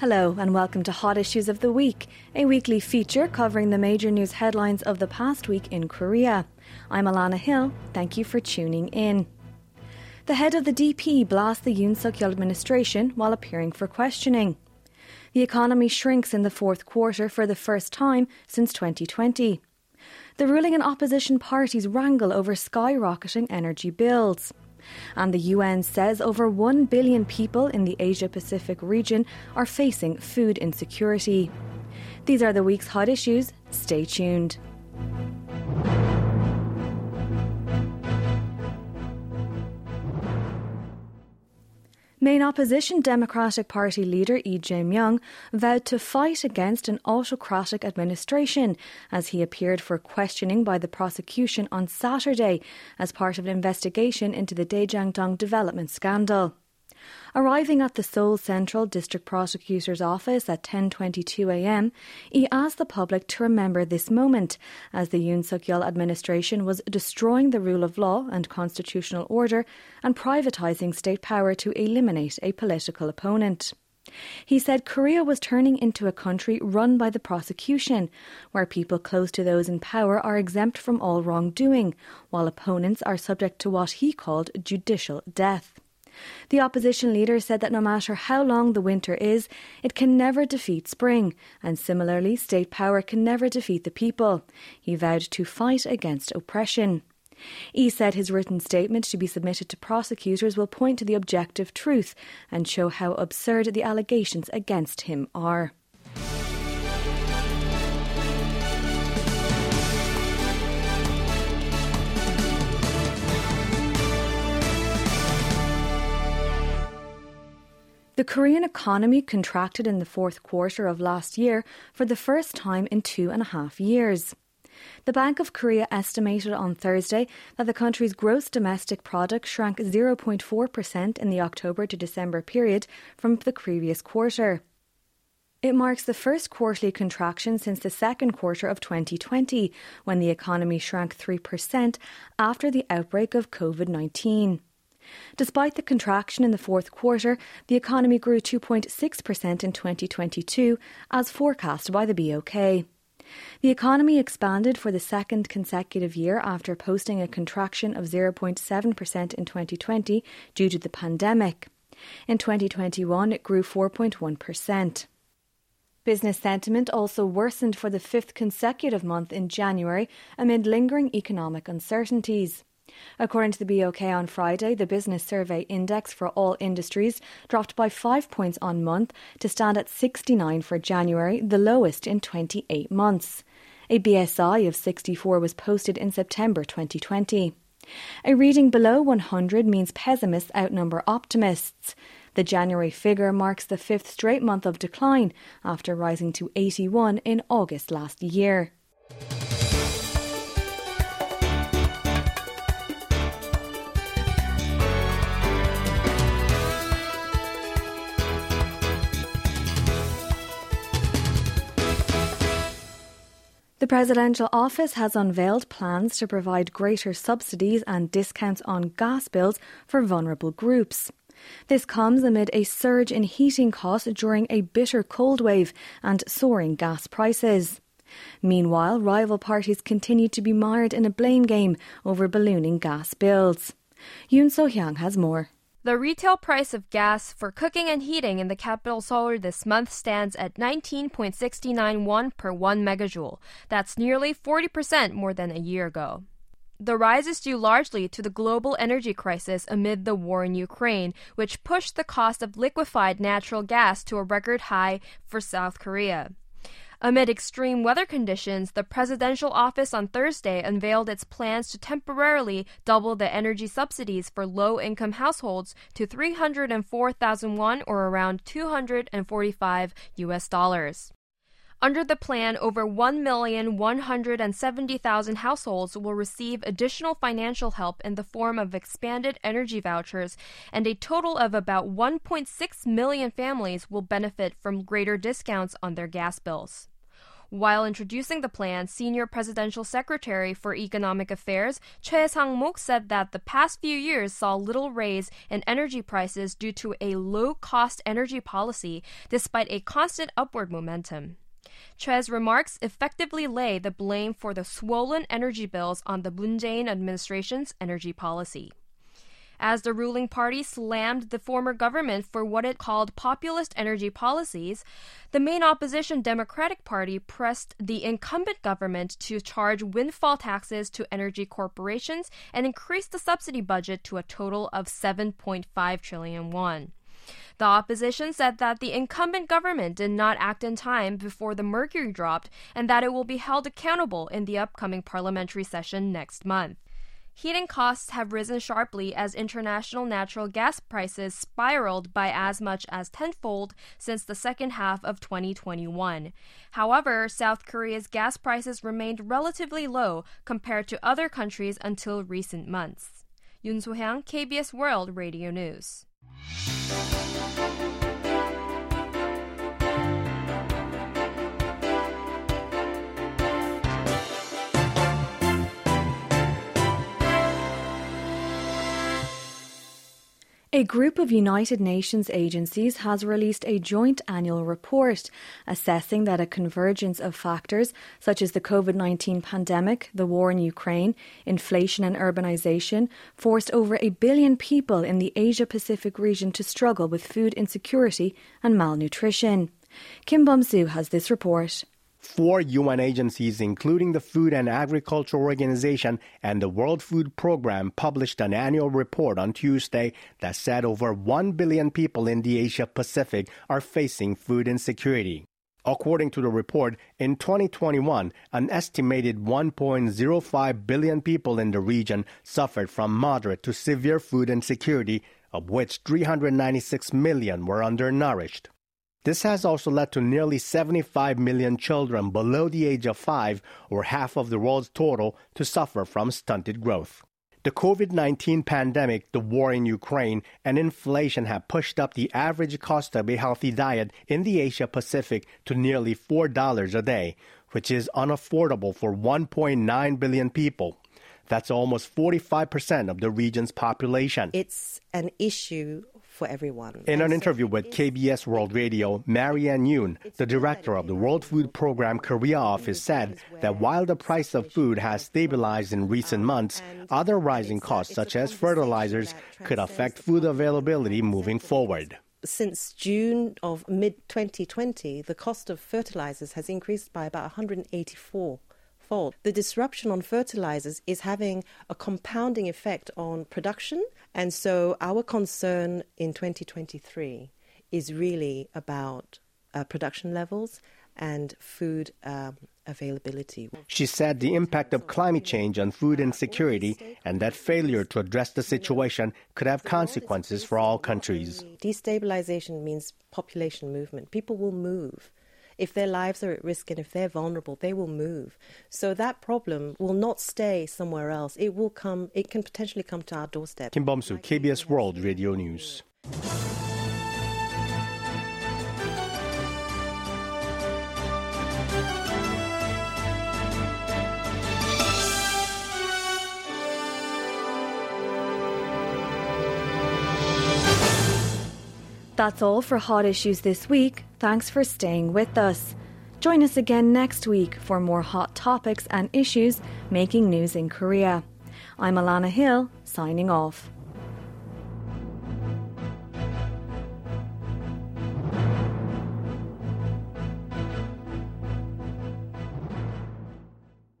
Hello and welcome to Hot Issues of the Week, a weekly feature covering the major news headlines of the past week in Korea. I'm Alana Hill. Thank you for tuning in. The head of the DP blasts the Yoon Suk-yeol administration while appearing for questioning. The economy shrinks in the fourth quarter for the first time since 2020. The ruling and opposition parties wrangle over skyrocketing energy bills. And the UN says over 1 billion people in the Asia-Pacific region are facing food insecurity. These are the week's hot issues. Stay tuned. Main opposition Democratic Party leader Lee Jae-myung vowed to fight against an autocratic administration as he appeared for questioning by the prosecution on Saturday as part of an investigation into the Daejang-dong development scandal. Arriving at the Seoul Central District Prosecutor's Office at 10:22 a.m, he asked the public to remember this moment as the Yoon Suk-yeol administration was destroying the rule of law and constitutional order and privatising state power to eliminate a political opponent. He said Korea was turning into a country run by the prosecution, where people close to those in power are exempt from all wrongdoing, while opponents are subject to what he called judicial death. The opposition leader said that no matter how long the winter is, it can never defeat spring, and similarly, state power can never defeat the people. He vowed to fight against oppression. He said his written statement to be submitted to prosecutors will point to the objective truth and show how absurd the allegations against him are. The Korean economy contracted in the fourth quarter of last year for the first time in 2.5 years. The Bank of Korea estimated on Thursday that the country's gross domestic product shrank 0.4% in the October to December period from the previous quarter. It marks the first quarterly contraction since the second quarter of 2020, when the economy shrank 3% after the outbreak of COVID-19. Despite the contraction in the fourth quarter, the economy grew 2.6% in 2022, as forecast by the BOK. The economy expanded for the second consecutive year after posting a contraction of 0.7% in 2020 due to the pandemic. In 2021, it grew 4.1%. Business sentiment also worsened for the fifth consecutive month in January amid lingering economic uncertainties. According to the BOK on Friday, the Business Survey Index for all industries dropped by 5 points on month to stand at 69 for January, the lowest in 28 months. A BSI of 64 was posted in September 2020. A reading below 100 means pessimists outnumber optimists. The January figure marks the fifth straight month of decline after rising to 81 in August last year. The presidential office has unveiled plans to provide greater subsidies and discounts on gas bills for vulnerable groups. This comes amid a surge in heating costs during a bitter cold wave and soaring gas prices. Meanwhile, rival parties continue to be mired in a blame game over ballooning gas bills. Yoon So-hyang has more. The retail price of gas for cooking and heating in the capital Seoul this month stands at 19.69 won per 1 megajoule. That's nearly 40% more than a year ago. The rise is due largely to the global energy crisis amid the war in Ukraine, which pushed the cost of liquefied natural gas to a record high for South Korea. Amid extreme weather conditions, the presidential office on Thursday unveiled its plans to temporarily double the energy subsidies for low-income households to 304,000 won, or around $245. Under the plan, over 1,170,000 households will receive additional financial help in the form of expanded energy vouchers, and a total of about 1.6 million families will benefit from greater discounts on their gas bills. While introducing the plan, Senior Presidential Secretary for Economic Affairs Choi Sang-mook said that the past few years saw little raise in energy prices due to a low-cost energy policy, despite a constant upward momentum. Choi's remarks effectively lay the blame for the swollen energy bills on the Moon Jae-in administration's energy policy. As the ruling party slammed the former government for what it called populist energy policies, the main opposition Democratic Party pressed the incumbent government to charge windfall taxes to energy corporations and increase the subsidy budget to a total of 7.5 trillion won. The opposition said that the incumbent government did not act in time before the mercury dropped and that it will be held accountable in the upcoming parliamentary session next month. Heating costs have risen sharply as international natural gas prices spiraled by as much as tenfold since the second half of 2021. However, South Korea's gas prices remained relatively low compared to other countries until recent months. Yoon So-hyang, KBS World Radio News. A group of United Nations agencies has released a joint annual report assessing that a convergence of factors such as the COVID-19 pandemic, the war in Ukraine, inflation and urbanization forced over 1 billion people in the Asia-Pacific region to struggle with food insecurity and malnutrition. Kim Bum-soo has this report. 4 UN agencies, including the Food and Agriculture Organization and the World Food Program, published an annual report on Tuesday that said over 1 billion people in the Asia-Pacific are facing food insecurity. According to the report, in 2021, an estimated 1.05 billion people in the region suffered from moderate to severe food insecurity, of which 396 million were undernourished. This has also led to nearly 75 million children below the age of 5, or half of the world's total, to suffer from stunted growth. The COVID-19 pandemic, the war in Ukraine, and inflation have pushed up the average cost of a healthy diet in the Asia-Pacific to nearly $4 a day, which is unaffordable for 1.9 billion people. That's almost 45% of the region's population. It's an issue for everyone. In an interview with KBS World Radio, Marianne Yoon, the director of the World Food Program Korea Office, said that while the price of food has stabilized in recent months, other rising costs such as fertilizers could affect food availability moving forward. Since June of mid-2020, the cost of fertilizers has increased by about 184%. The disruption on fertilizers is having a compounding effect on production, and so our concern in 2023 is really about production levels and food availability. She said the impact of climate change on food insecurity and that failure to address the situation could have consequences for all countries. Destabilization means population movement. People will move. If their lives are at risk and if they're vulnerable, they will move. So that problem will not stay somewhere else. It can potentially come to our doorstep. Kim Bum-soo, KBS World Radio News. That's all for Hot Issues this week. Thanks for staying with us. Join us again next week for more hot topics and issues making news in Korea. I'm Alana Hill, signing off.